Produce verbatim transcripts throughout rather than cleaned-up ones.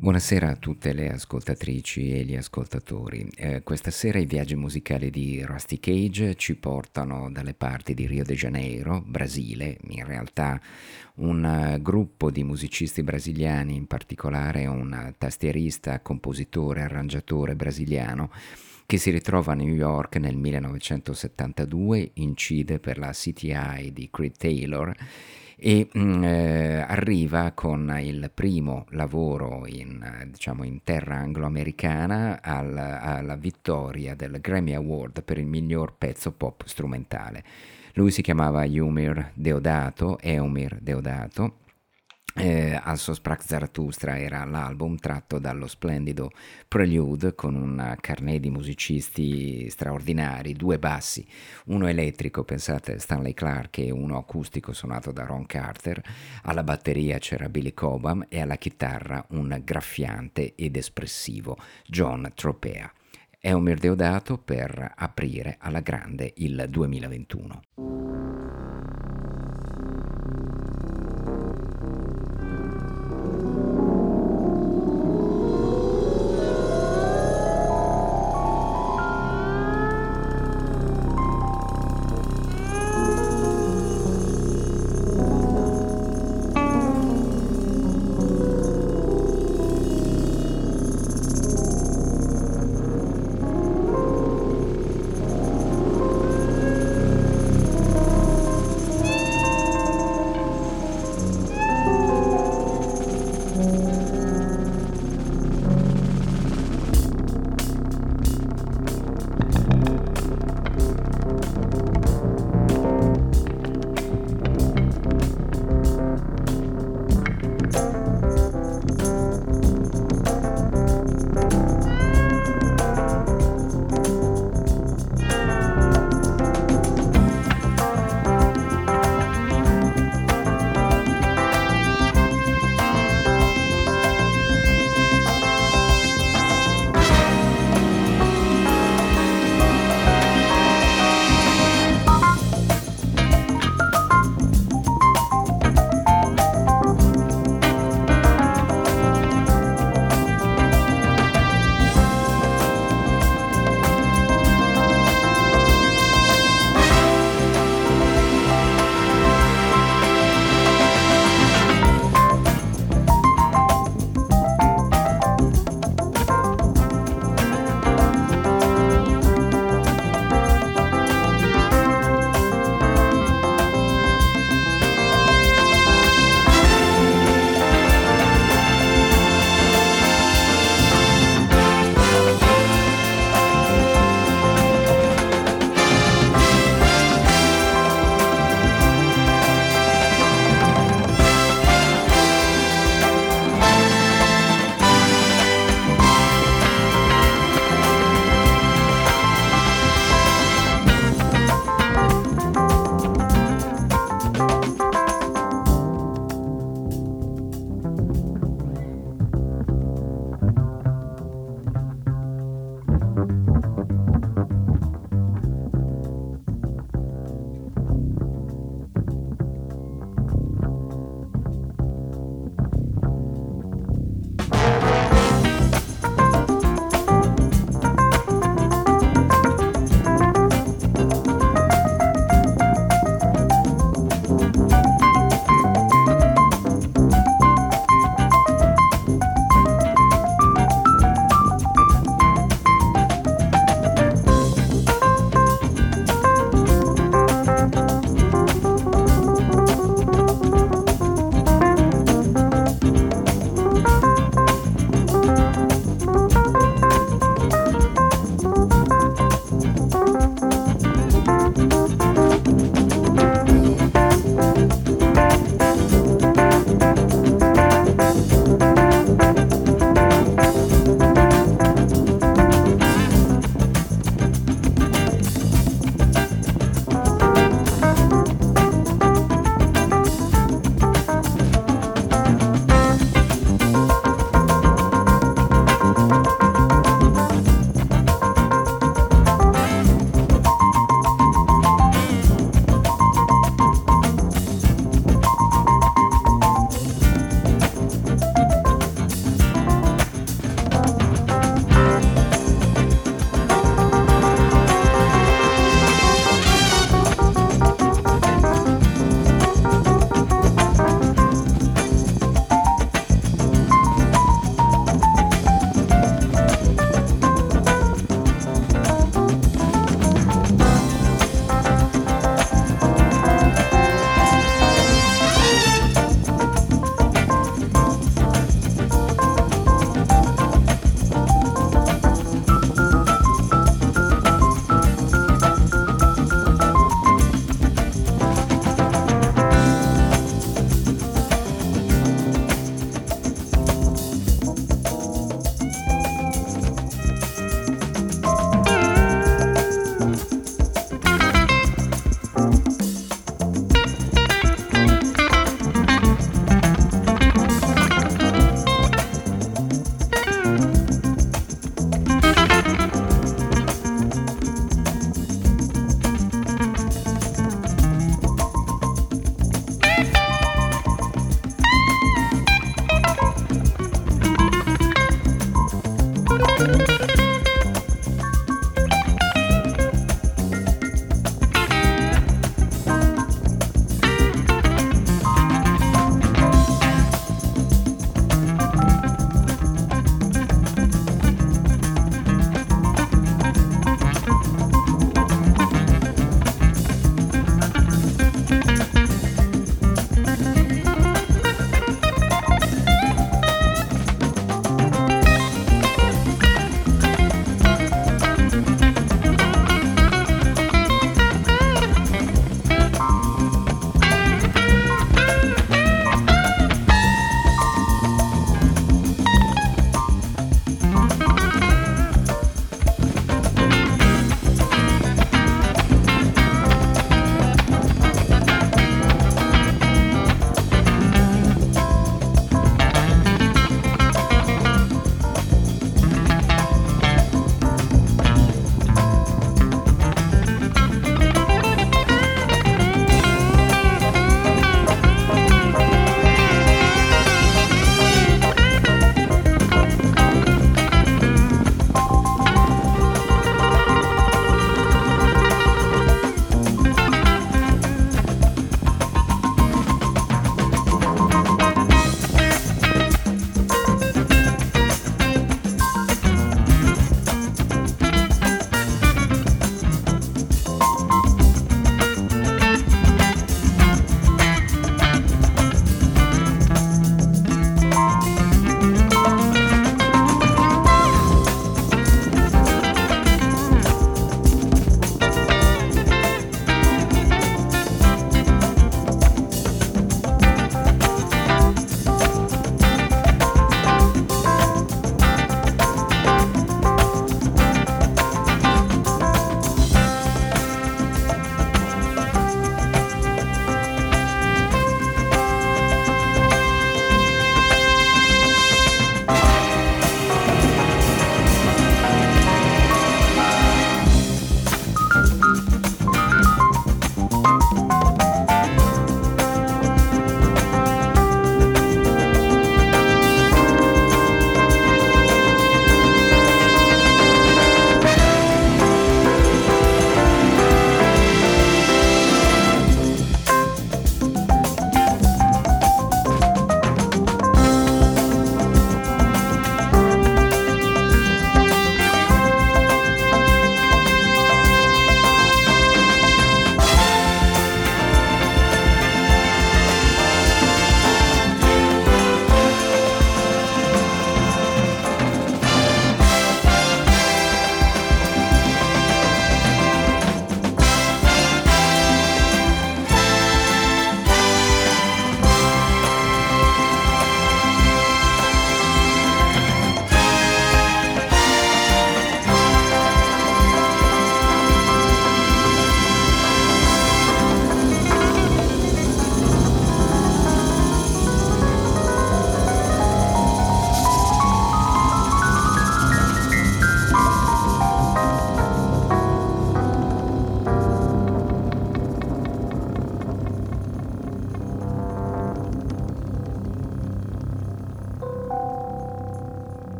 Buonasera a tutte le ascoltatrici e gli ascoltatori. Eh, questa sera i viaggi musicali di Rusty Cage ci portano dalle parti di Rio de Janeiro, Brasile. In realtà un uh, gruppo di musicisti brasiliani, in particolare un tastierista, compositore, arrangiatore brasiliano, che si ritrova a New York nel millenovecentosettantadue, incide per la C T I di Creed Taylor e eh, arriva con il primo lavoro in, diciamo, in terra angloamericana al, alla vittoria del Grammy Award per il miglior pezzo pop strumentale. Lui si chiamava Eumir Deodato, Eumir Deodato. Eh, Also Sprach Zaratustra era l'album tratto dallo splendido Prelude, con un carnet di musicisti straordinari, due bassi, uno elettrico, pensate, Stanley Clarke, e uno acustico suonato da Ron Carter, alla batteria c'era Billy Cobham e alla chitarra un graffiante ed espressivo John Tropea. Eumir Deodato per aprire alla grande il duemilaventuno.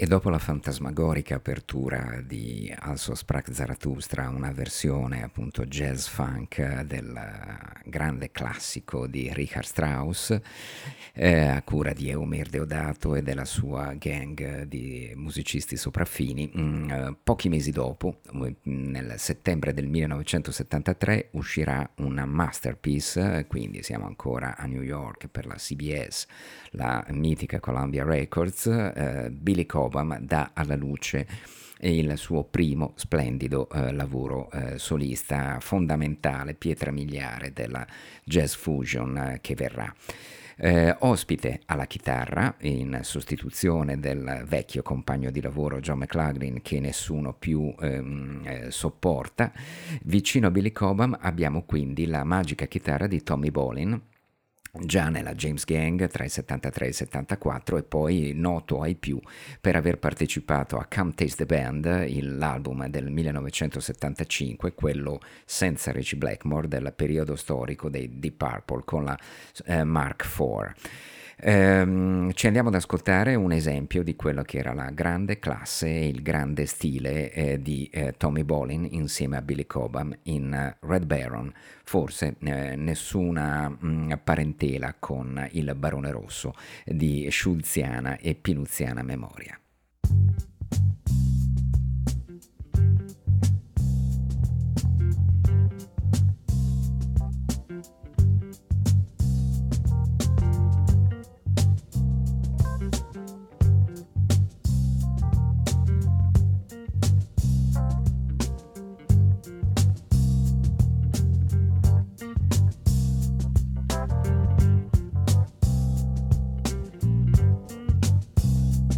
E dopo la fantasmagorica apertura di Also Sprach Zaratustra, una versione appunto jazz funk del grande classico di Richard Strauss, eh, a cura di Eumir Deodato e della sua gang di musicisti sopraffini, mh, eh, pochi mesi dopo, nel settembre del millenovecentosettantatré, uscirà una masterpiece, quindi siamo ancora a New York per la C B S, la mitica Columbia Records. eh, Billy Cobham dà alla luce il suo primo splendido eh, lavoro eh, solista, fondamentale, pietra miliare della jazz fusion eh, che verrà. Eh, ospite alla chitarra, in sostituzione del vecchio compagno di lavoro John McLaughlin, che nessuno più ehm, eh, sopporta, vicino a Billy Cobham abbiamo quindi la magica chitarra di Tommy Bolin, già nella James Gang tra il settantatré e il settantaquattro, e poi noto ai più per aver partecipato a Come Taste the Band, l'album del millenovecentosettantacinque, quello senza Richie Blackmore del periodo storico dei Deep Purple, con la eh, Mark quattro. Ehm, ci andiamo ad ascoltare un esempio di quello che era la grande classe e il grande stile eh, di eh, Tommy Bolin insieme a Billy Cobham in eh, Red Baron. Forse eh, nessuna mh, parentela con il Barone Rosso di schulziana e pinuziana memoria.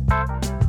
Bye.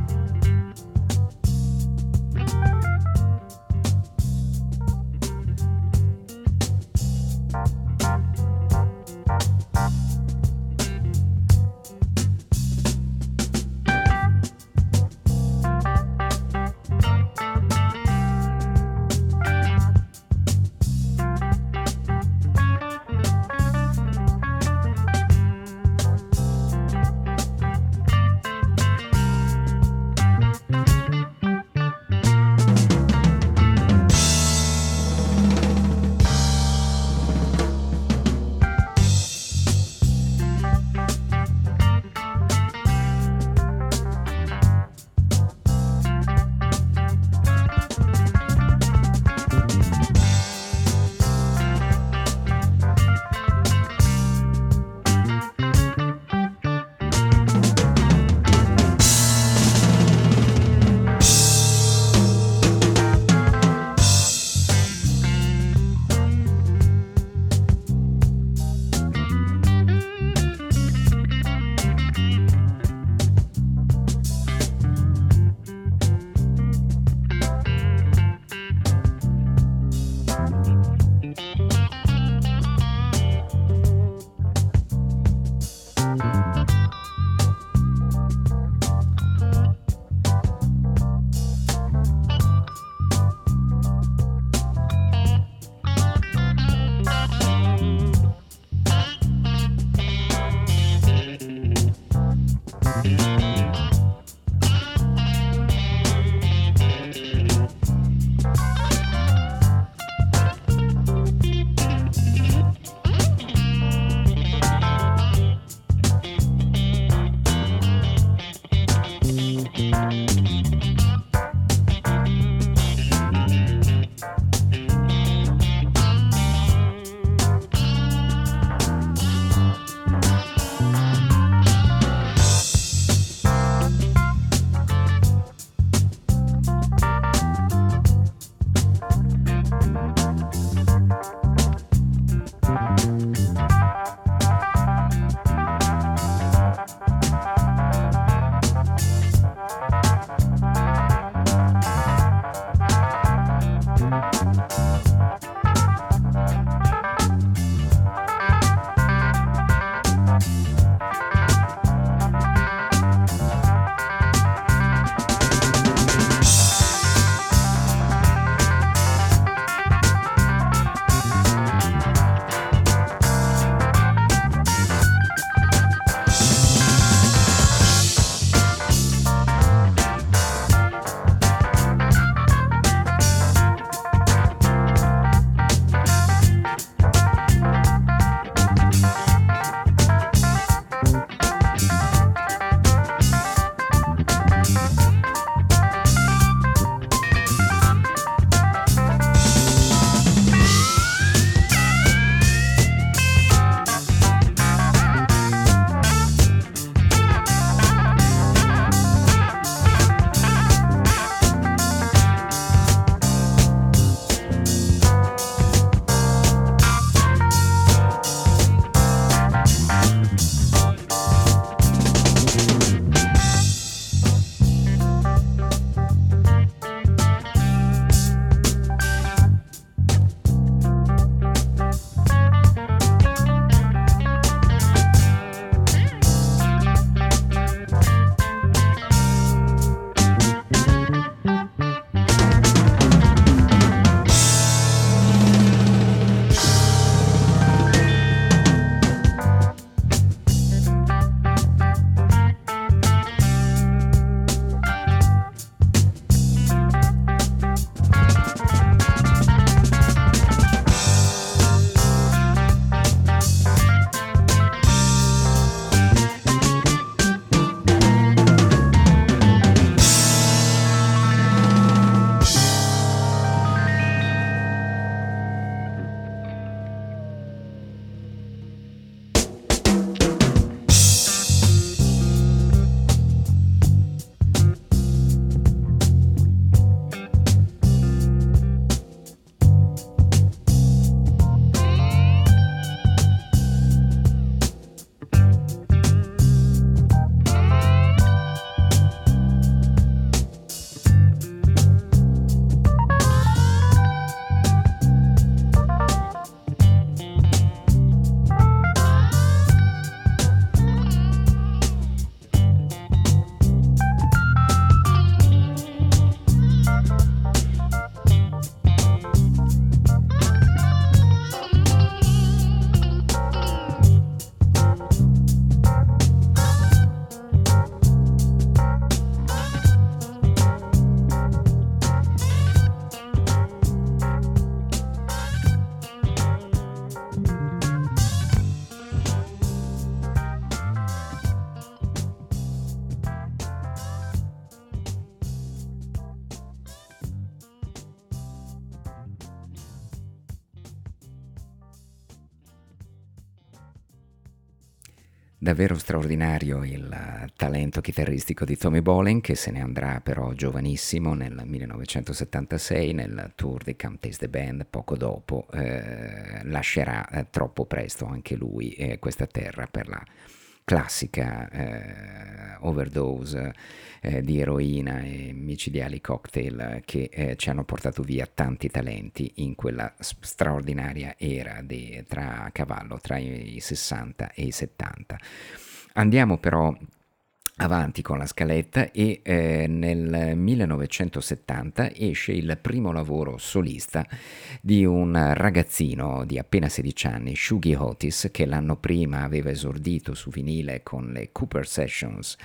Davvero straordinario il talento chitarristico di Tommy Bolin, che se ne andrà però giovanissimo nel millenovecentosettantasei nel tour di Come Taste the Band. Poco dopo eh, lascerà eh, troppo presto anche lui eh, questa terra per la classica eh, overdose eh, di eroina e micidiali cocktail che eh, ci hanno portato via tanti talenti in quella straordinaria era di, tra a cavallo tra i sessanta e i settanta. Andiamo però avanti con la scaletta e eh, nel millenovecentosettanta esce il primo lavoro solista di un ragazzino di appena sedici anni, Shuggy Otis, che l'anno prima aveva esordito su vinile con le Kooper Sessions,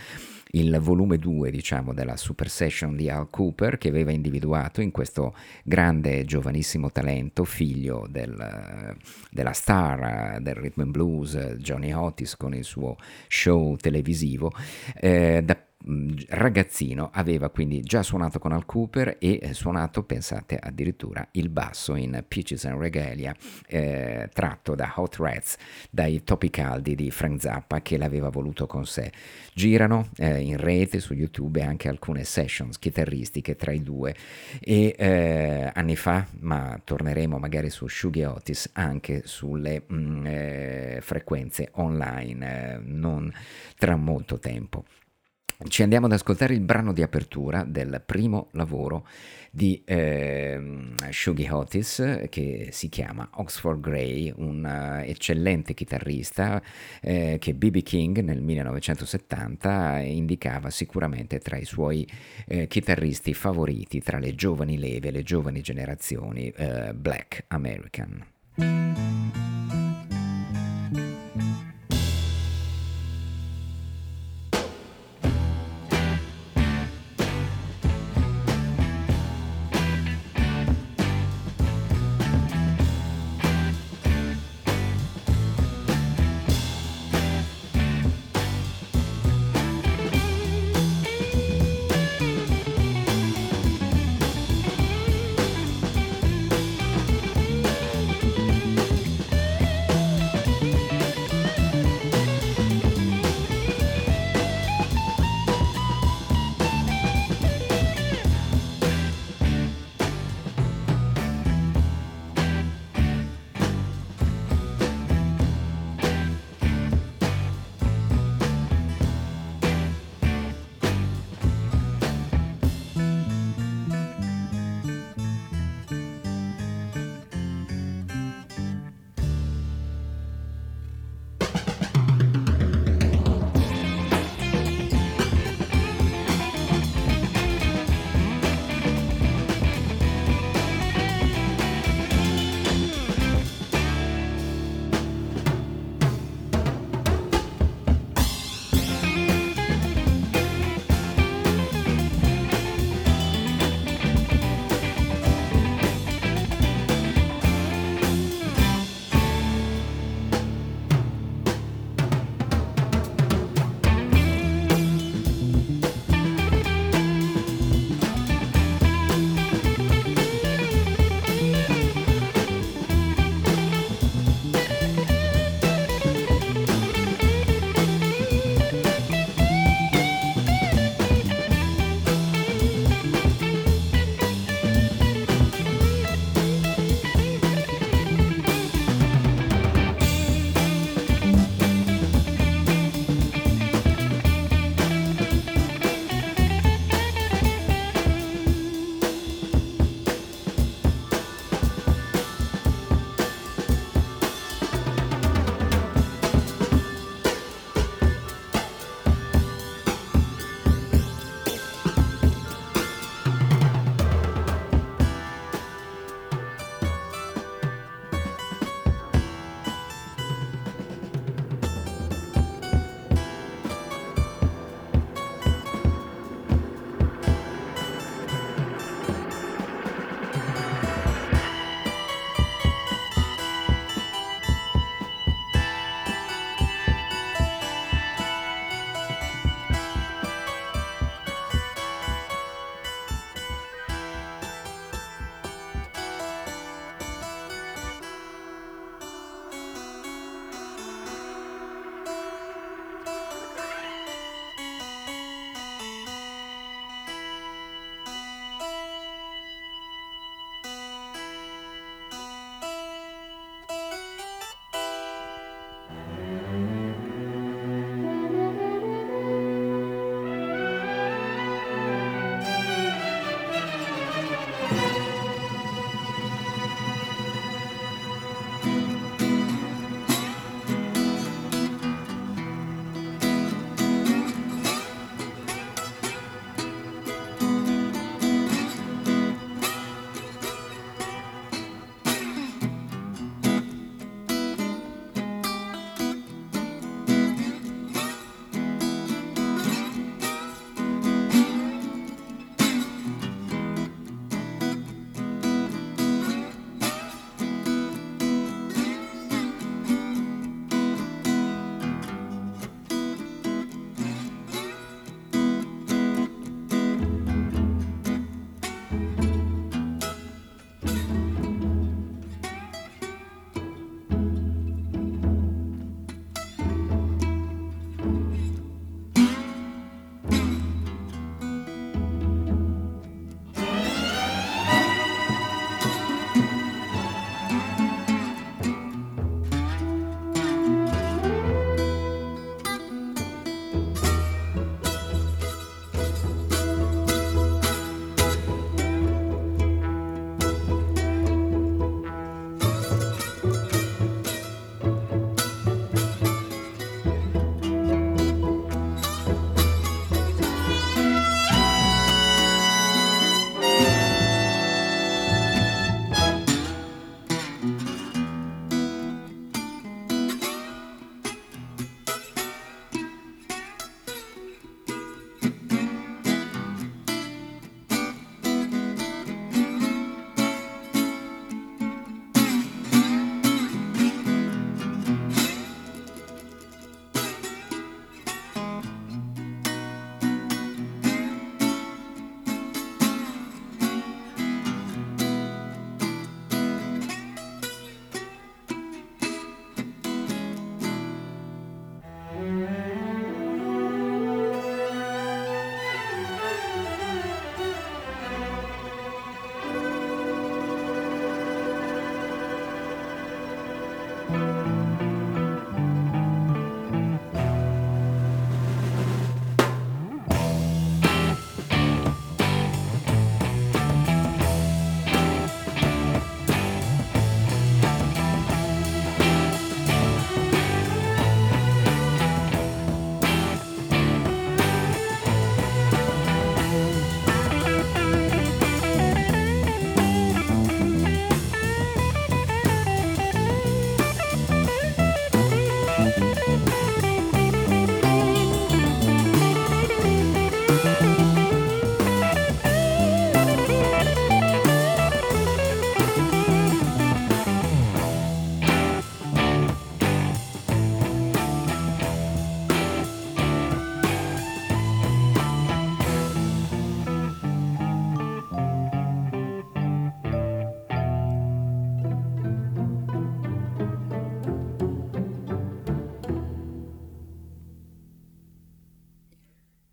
il volume due diciamo della Super Session di Al Kooper, che aveva individuato in questo grande giovanissimo talento, figlio del, della star del rhythm and blues Johnny Otis con il suo show televisivo. Eh, da ragazzino aveva quindi già suonato con Al Kooper e suonato, pensate, addirittura il basso in Peaches and Regalia, eh, tratto da Hot Rats, dai topi caldi di Frank Zappa, che l'aveva voluto con sé. Girano eh, in rete su YouTube anche alcune sessions chitarristiche tra i due e eh, anni fa, ma torneremo magari su Shuggy Otis anche sulle mh, eh, frequenze online eh, non tra molto tempo. Ci andiamo ad ascoltare il brano di apertura del primo lavoro di eh, Shuggy Otis, che si chiama Oxford Gray, un uh, eccellente chitarrista eh, che B B King nel millenovecentosettanta indicava sicuramente tra i suoi eh, chitarristi favoriti tra le giovani leve, le giovani generazioni eh, Black American.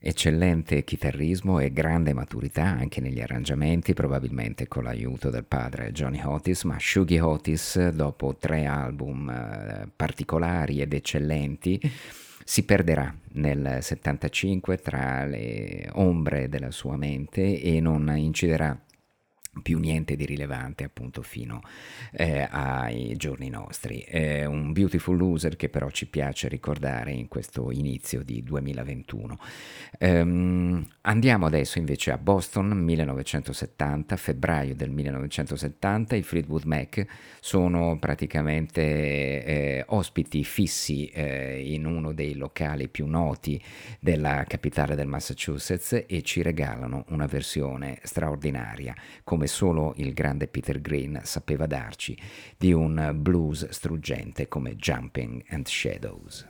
Eccellente chitarrismo e grande maturità anche negli arrangiamenti, probabilmente con l'aiuto del padre Johnny Otis, ma Shuggy Otis, dopo tre album eh, particolari ed eccellenti, si perderà nel settantacinque tra le ombre della sua mente e non inciderà più niente di rilevante appunto fino eh, ai giorni nostri. È un beautiful loser che però ci piace ricordare in questo inizio di duemilaventuno. Ehm, andiamo adesso invece a Boston, millenovecentosettanta, febbraio del millenovecentosettanta. I Fleetwood Mac sono praticamente eh, ospiti fissi eh, in uno dei locali più noti della capitale del Massachusetts e ci regalano una versione straordinaria, come solo il grande Peter Green sapeva darci, di un blues struggente come Jumping and Shadows.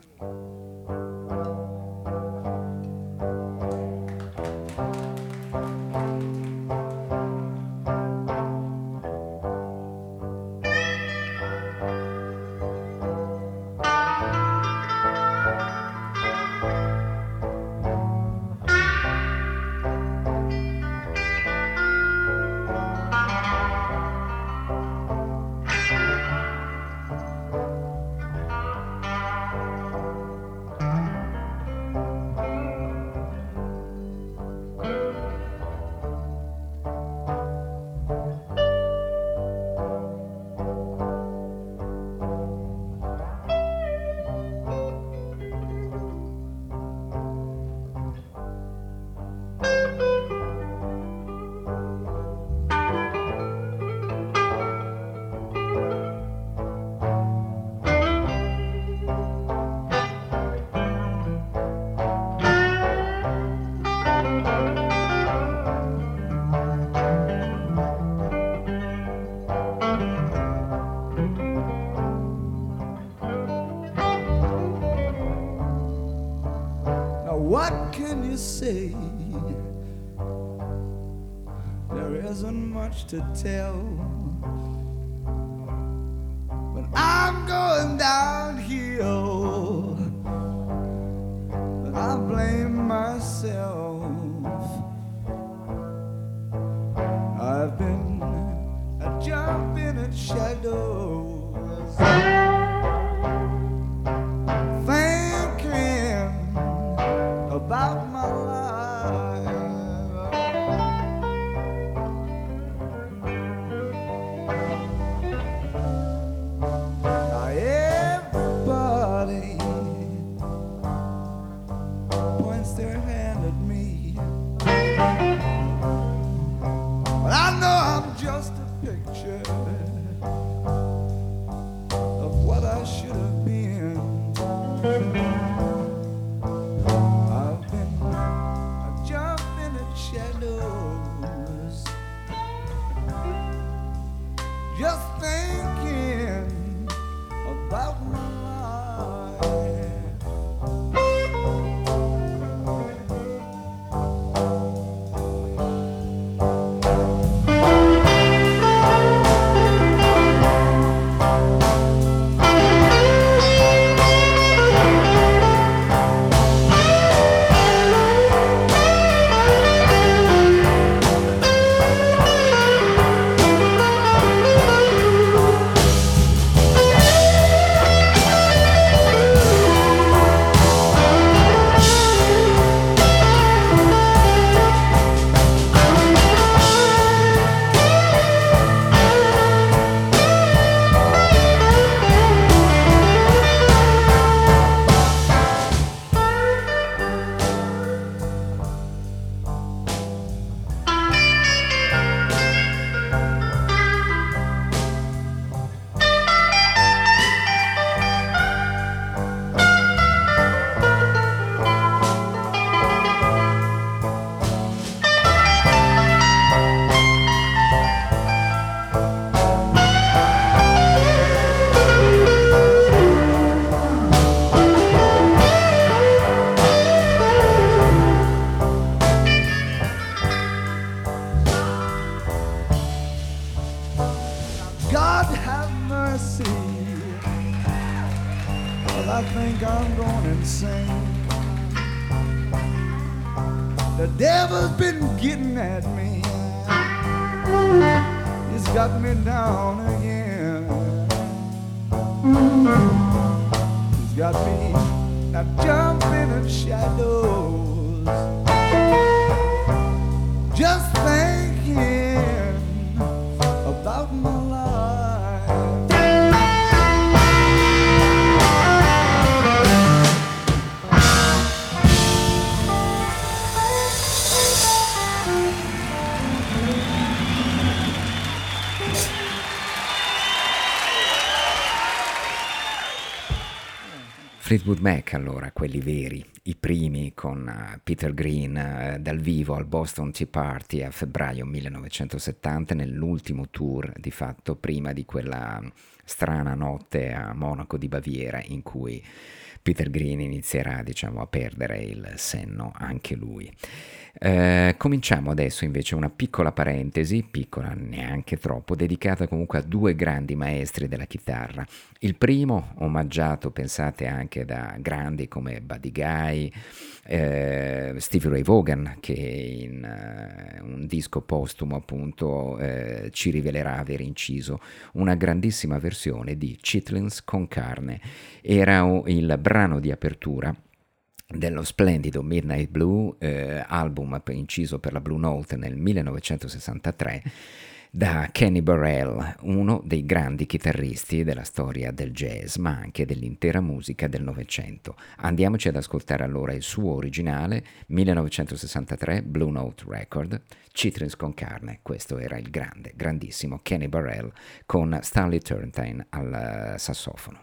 Say there isn't much to tell, but I'm going downhill, and I blame myself. I've been a jumping at shadows. devil's been getting at me. It's got me down again. It's got me now jumping in shadows, just thinking about my life. Fleetwood Mac, allora, quelli veri, i primi, con Peter Green dal vivo al Boston Tea Party a febbraio millenovecentosettanta, nell'ultimo tour di fatto prima di quella strana notte a Monaco di Baviera in cui Peter Green inizierà, diciamo, a perdere il senno anche lui. Eh, cominciamo adesso invece una piccola parentesi, piccola neanche troppo, dedicata comunque a due grandi maestri della chitarra. Il primo, omaggiato, pensate, anche da grandi come Buddy Guy, eh, Stevie Ray Vaughan, che in eh, un disco postumo appunto eh, ci rivelerà aver inciso una grandissima versione di Chitlins con carne. Era il brano di apertura dello splendido Midnight Blue, eh, album inciso per la Blue Note nel millenovecentosessantatré da Kenny Burrell, uno dei grandi chitarristi della storia del jazz ma anche dell'intera musica del Novecento. Andiamoci ad ascoltare allora il suo originale, millenovecentosessantatré, Blue Note Record, Chitlins con carne. Questo era il grande, grandissimo Kenny Burrell con Stanley Turrentine al sassofono.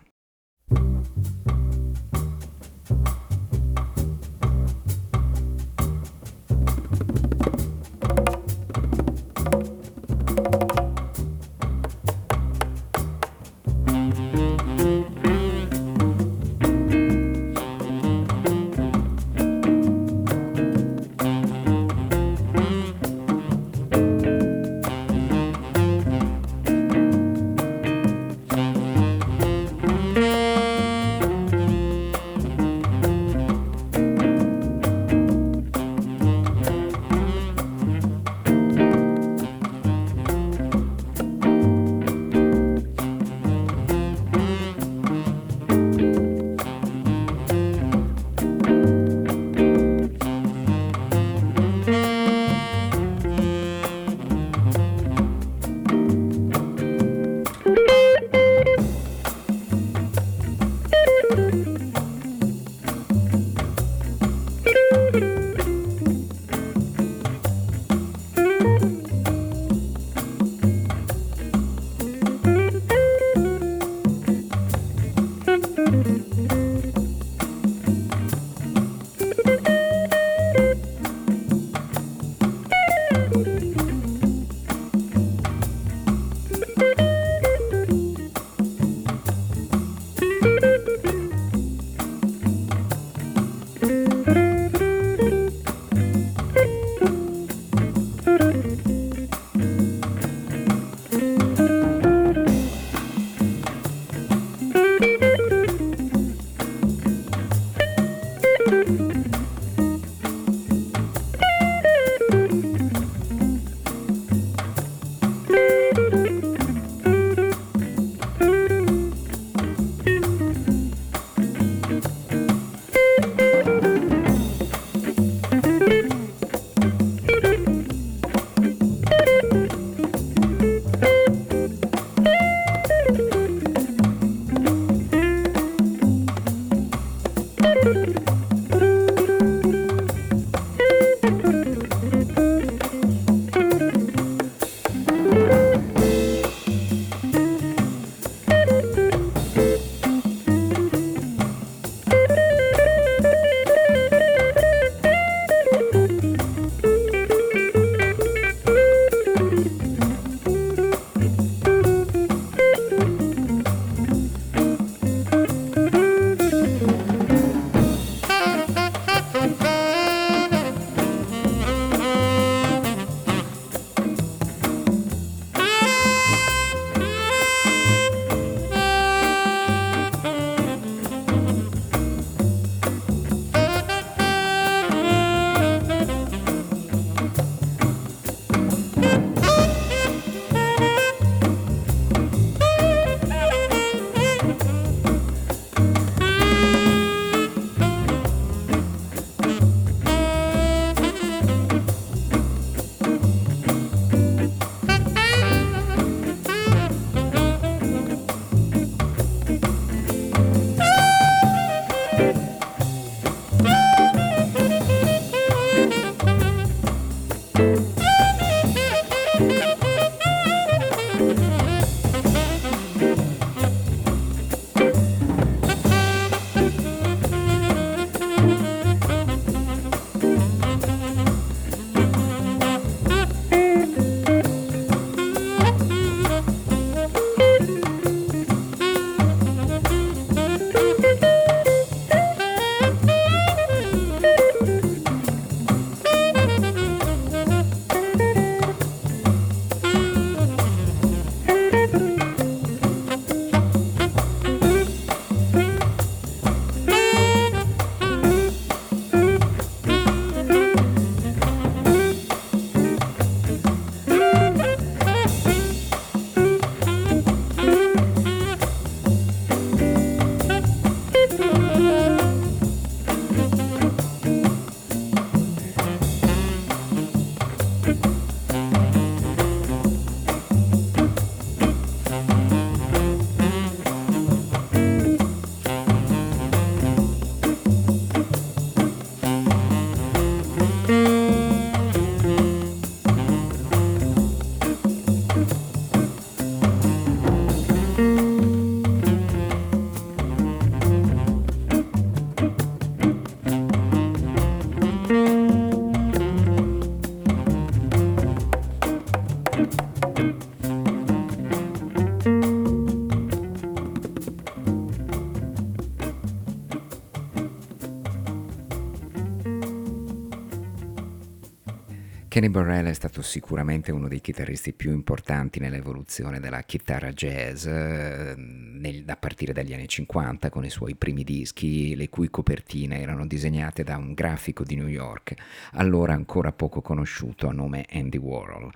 Kenny Burrell è stato sicuramente uno dei chitarristi più importanti nell'evoluzione della chitarra jazz nel, a partire dagli anni cinquanta, con i suoi primi dischi, le cui copertine erano disegnate da un grafico di New York, allora ancora poco conosciuto, a nome Andy Warhol.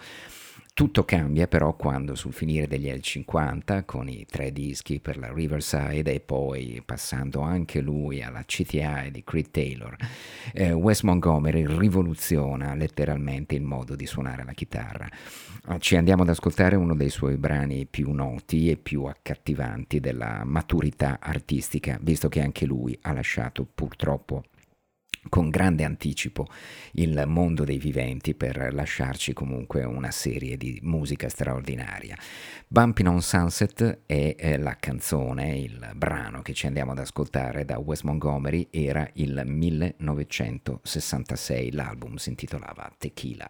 Tutto cambia però quando, sul finire degli anni cinquanta, con i tre dischi per la Riverside e poi passando anche lui alla C T I di Creed Taylor, eh, Wes Montgomery rivoluziona letteralmente il modo di suonare la chitarra. Ci andiamo ad ascoltare uno dei suoi brani più noti e più accattivanti della maturità artistica, visto che anche lui ha lasciato purtroppo con grande anticipo il mondo dei viventi per lasciarci comunque una serie di musica straordinaria. Bumping on Sunset è la canzone, il brano che ci andiamo ad ascoltare da Wes Montgomery. Era il millenovecentosessantasei, l'album si intitolava Tequila.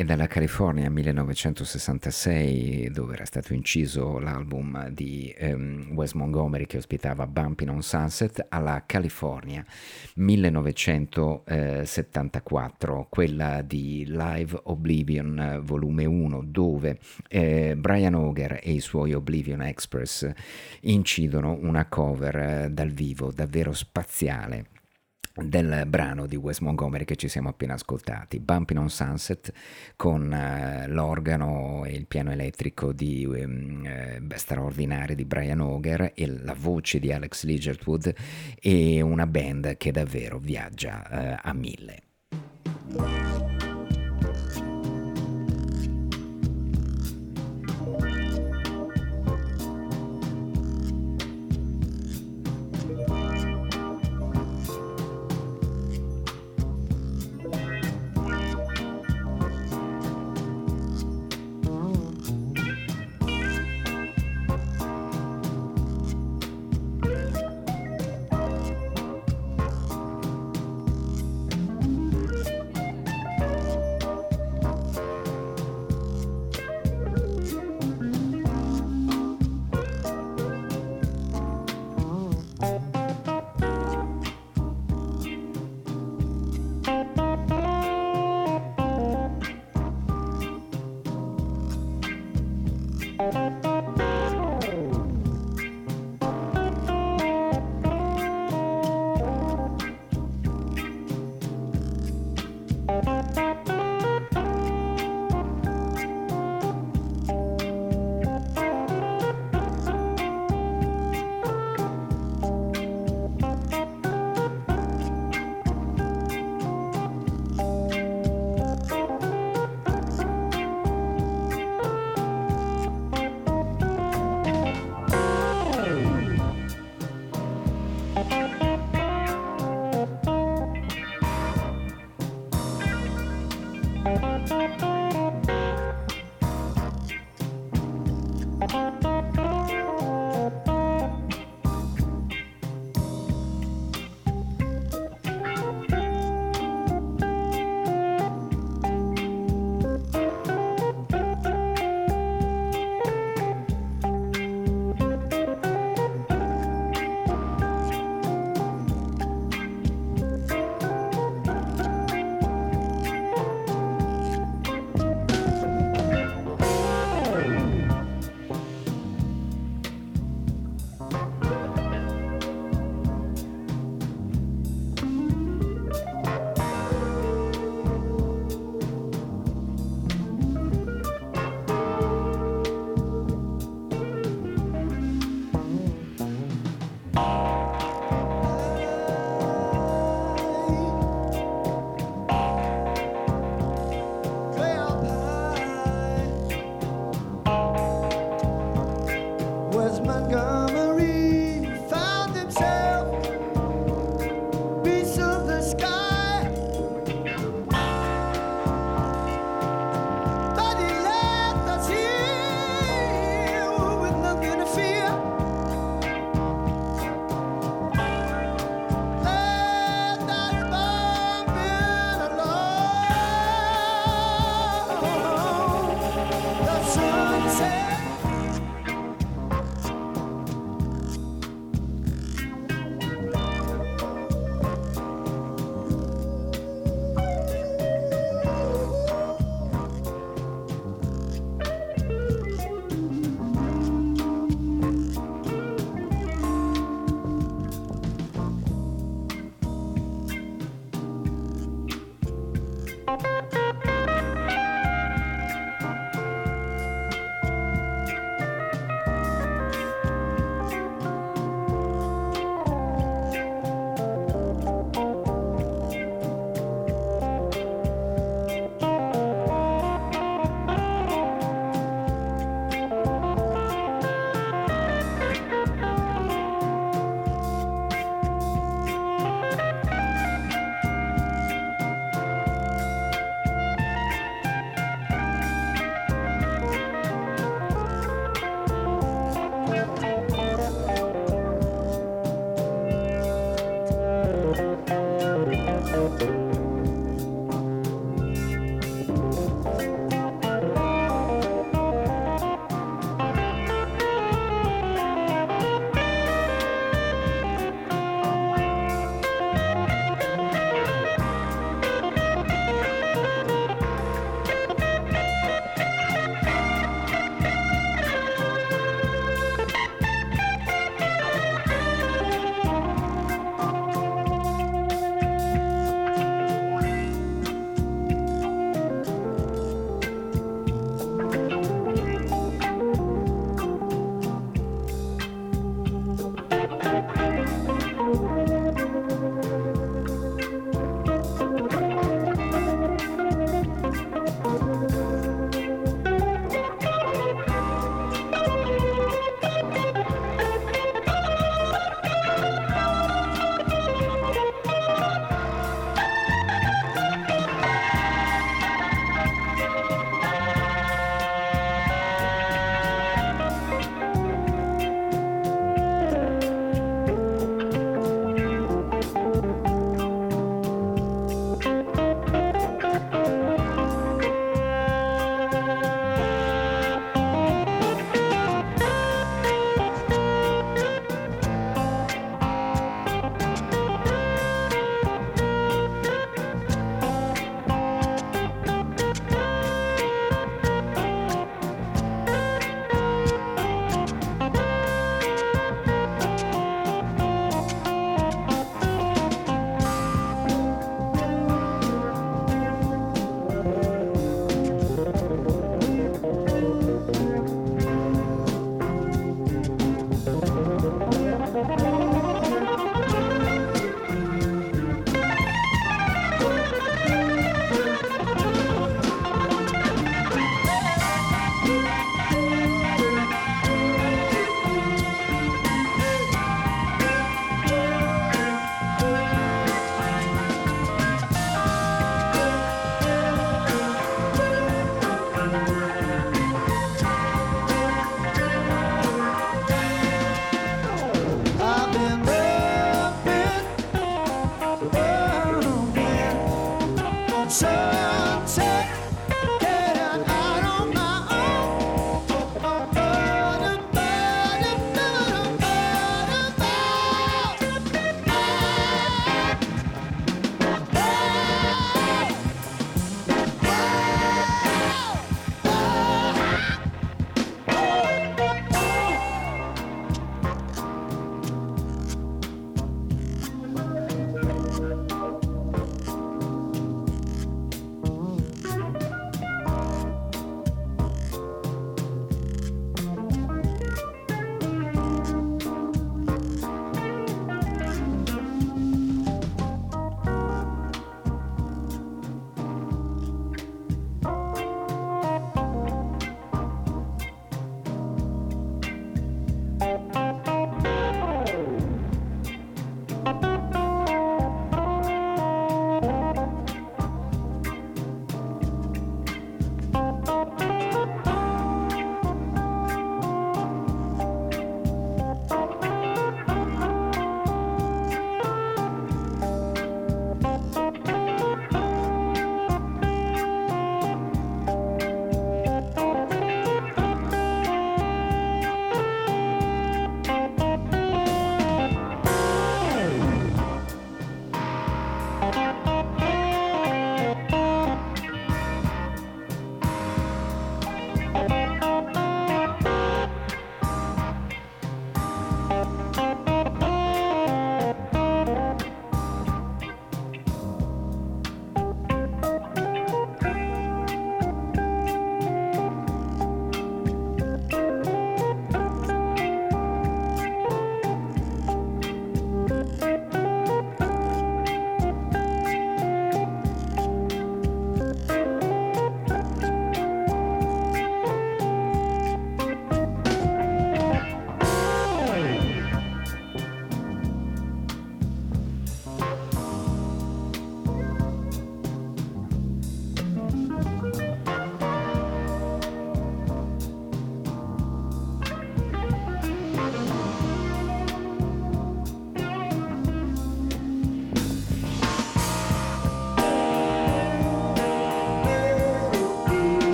e dalla California millenovecentosessantasei, dove era stato inciso l'album di um, Wes Montgomery che ospitava Bumping on Sunset, alla California millenovecentosettantaquattro, quella di Live Oblivion volume uno, dove eh, Brian Auger e i suoi Oblivion Express incidono una cover eh, dal vivo davvero spaziale del brano di Wes Montgomery che ci siamo appena ascoltati, Bumping on Sunset, con uh, l'organo e il piano elettrico di, um, eh, straordinario di Brian Auger e la voce di Alex Ligertwood, e una band che davvero viaggia uh, a mille.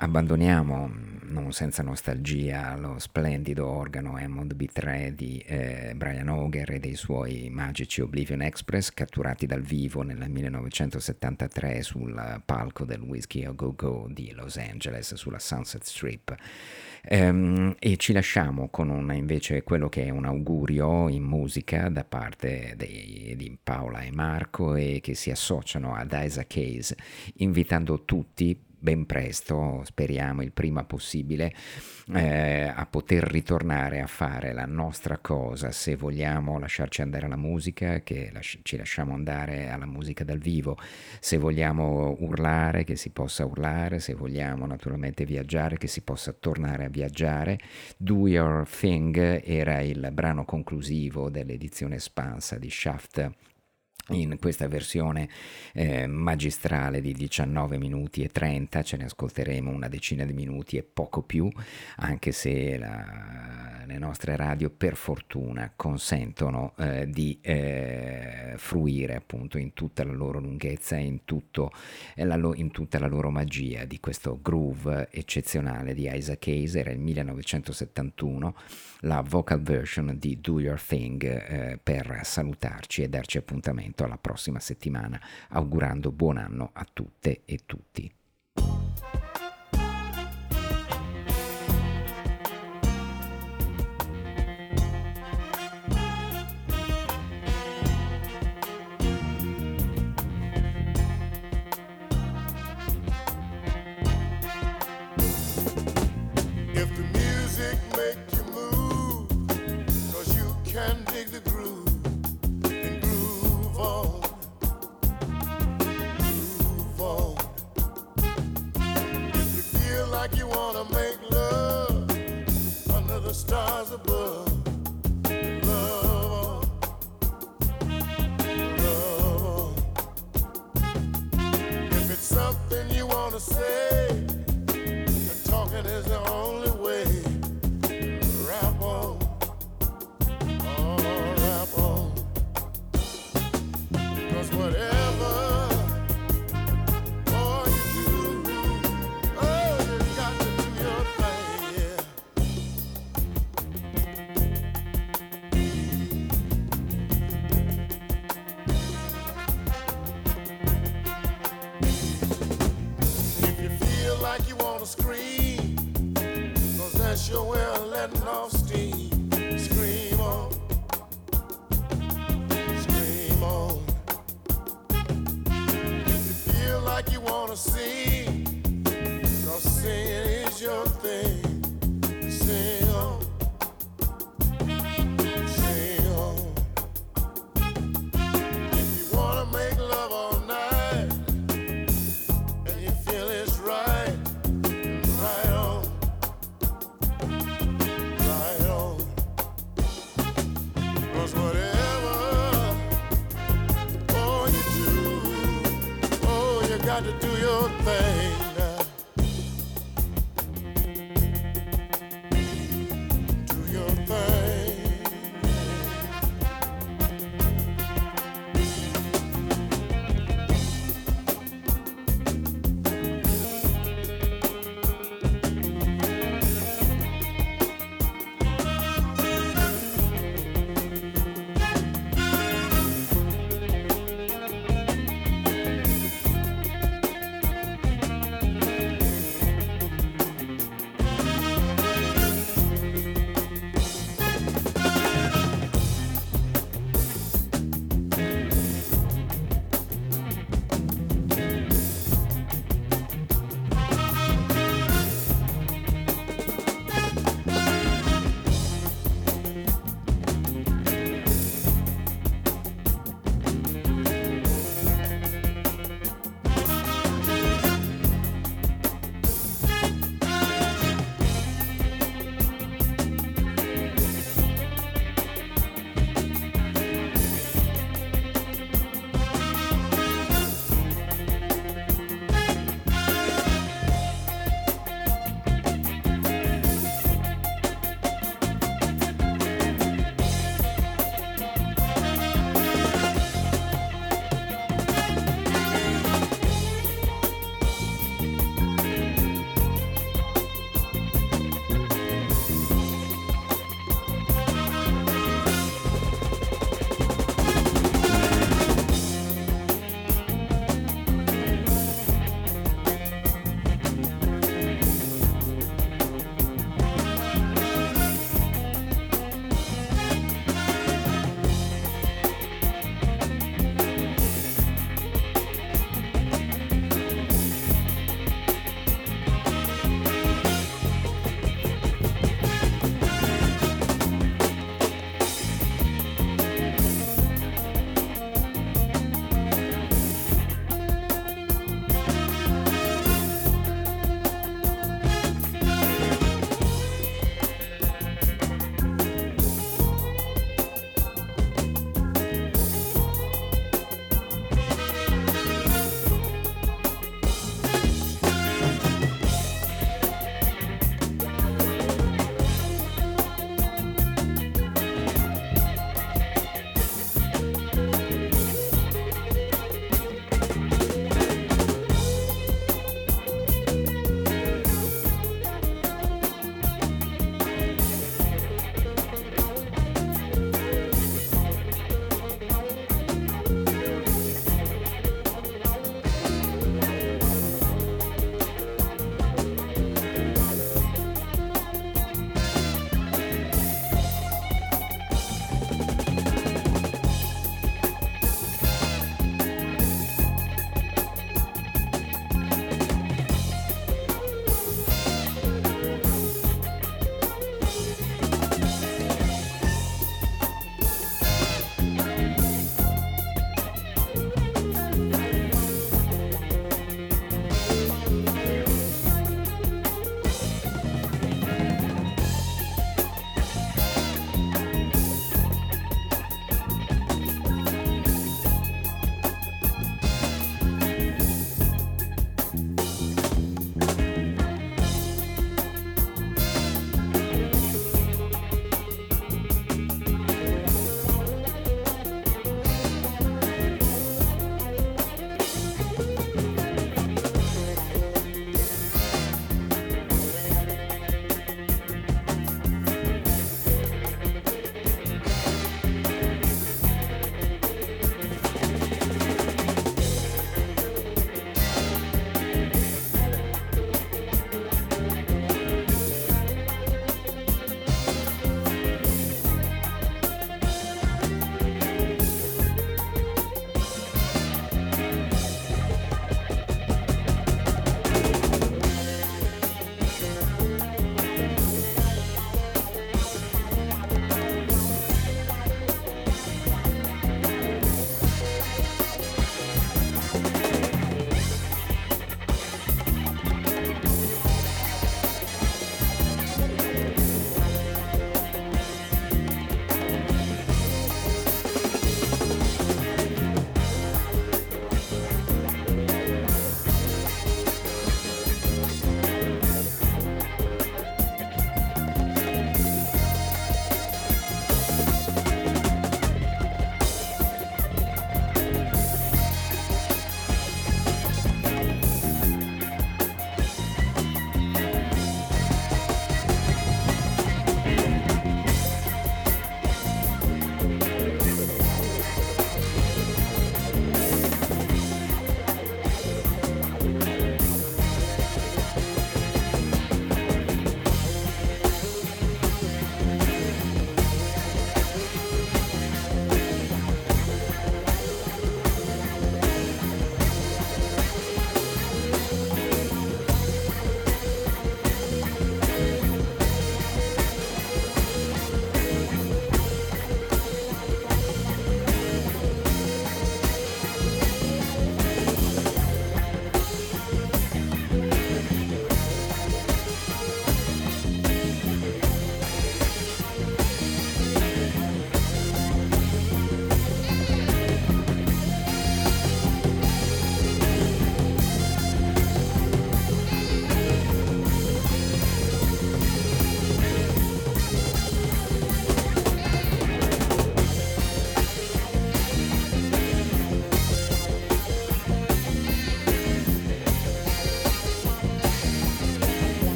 Abbandoniamo, non senza nostalgia, lo splendido organo Hammond B tre di eh, Brian Auger e dei suoi magici Oblivion Express, catturati dal vivo nel millenovecentosettantatré sul palco del Whiskey A Go Go di Los Angeles, sulla Sunset Strip. Um, e ci lasciamo con una, invece, quello che è un augurio in musica da parte dei, di Paola e Marco, e che si associano ad Isaac Hayes, invitando tutti ben presto, speriamo il prima possibile, eh, a poter ritornare a fare la nostra cosa. Se vogliamo lasciarci andare alla musica, che lasci- ci lasciamo andare alla musica dal vivo; se vogliamo urlare, che si possa urlare; se vogliamo naturalmente viaggiare, che si possa tornare a viaggiare. Do Your Thing era il brano conclusivo dell'edizione espansa di Shaft, in questa versione eh, magistrale di diciannove minuti e trenta. Ce ne ascolteremo una decina di minuti e poco più, anche se la, le nostre radio per fortuna consentono eh, di eh, fruire appunto in tutta la loro lunghezza e in, tutto, la lo, in tutta la loro magia di questo groove eccezionale di Isaac Hayes. Era il millenovecentosettantuno, la vocal version di Do Your Thing, eh, per salutarci e darci appuntamento alla prossima settimana, augurando buon anno a tutte e tutti. To do your thing.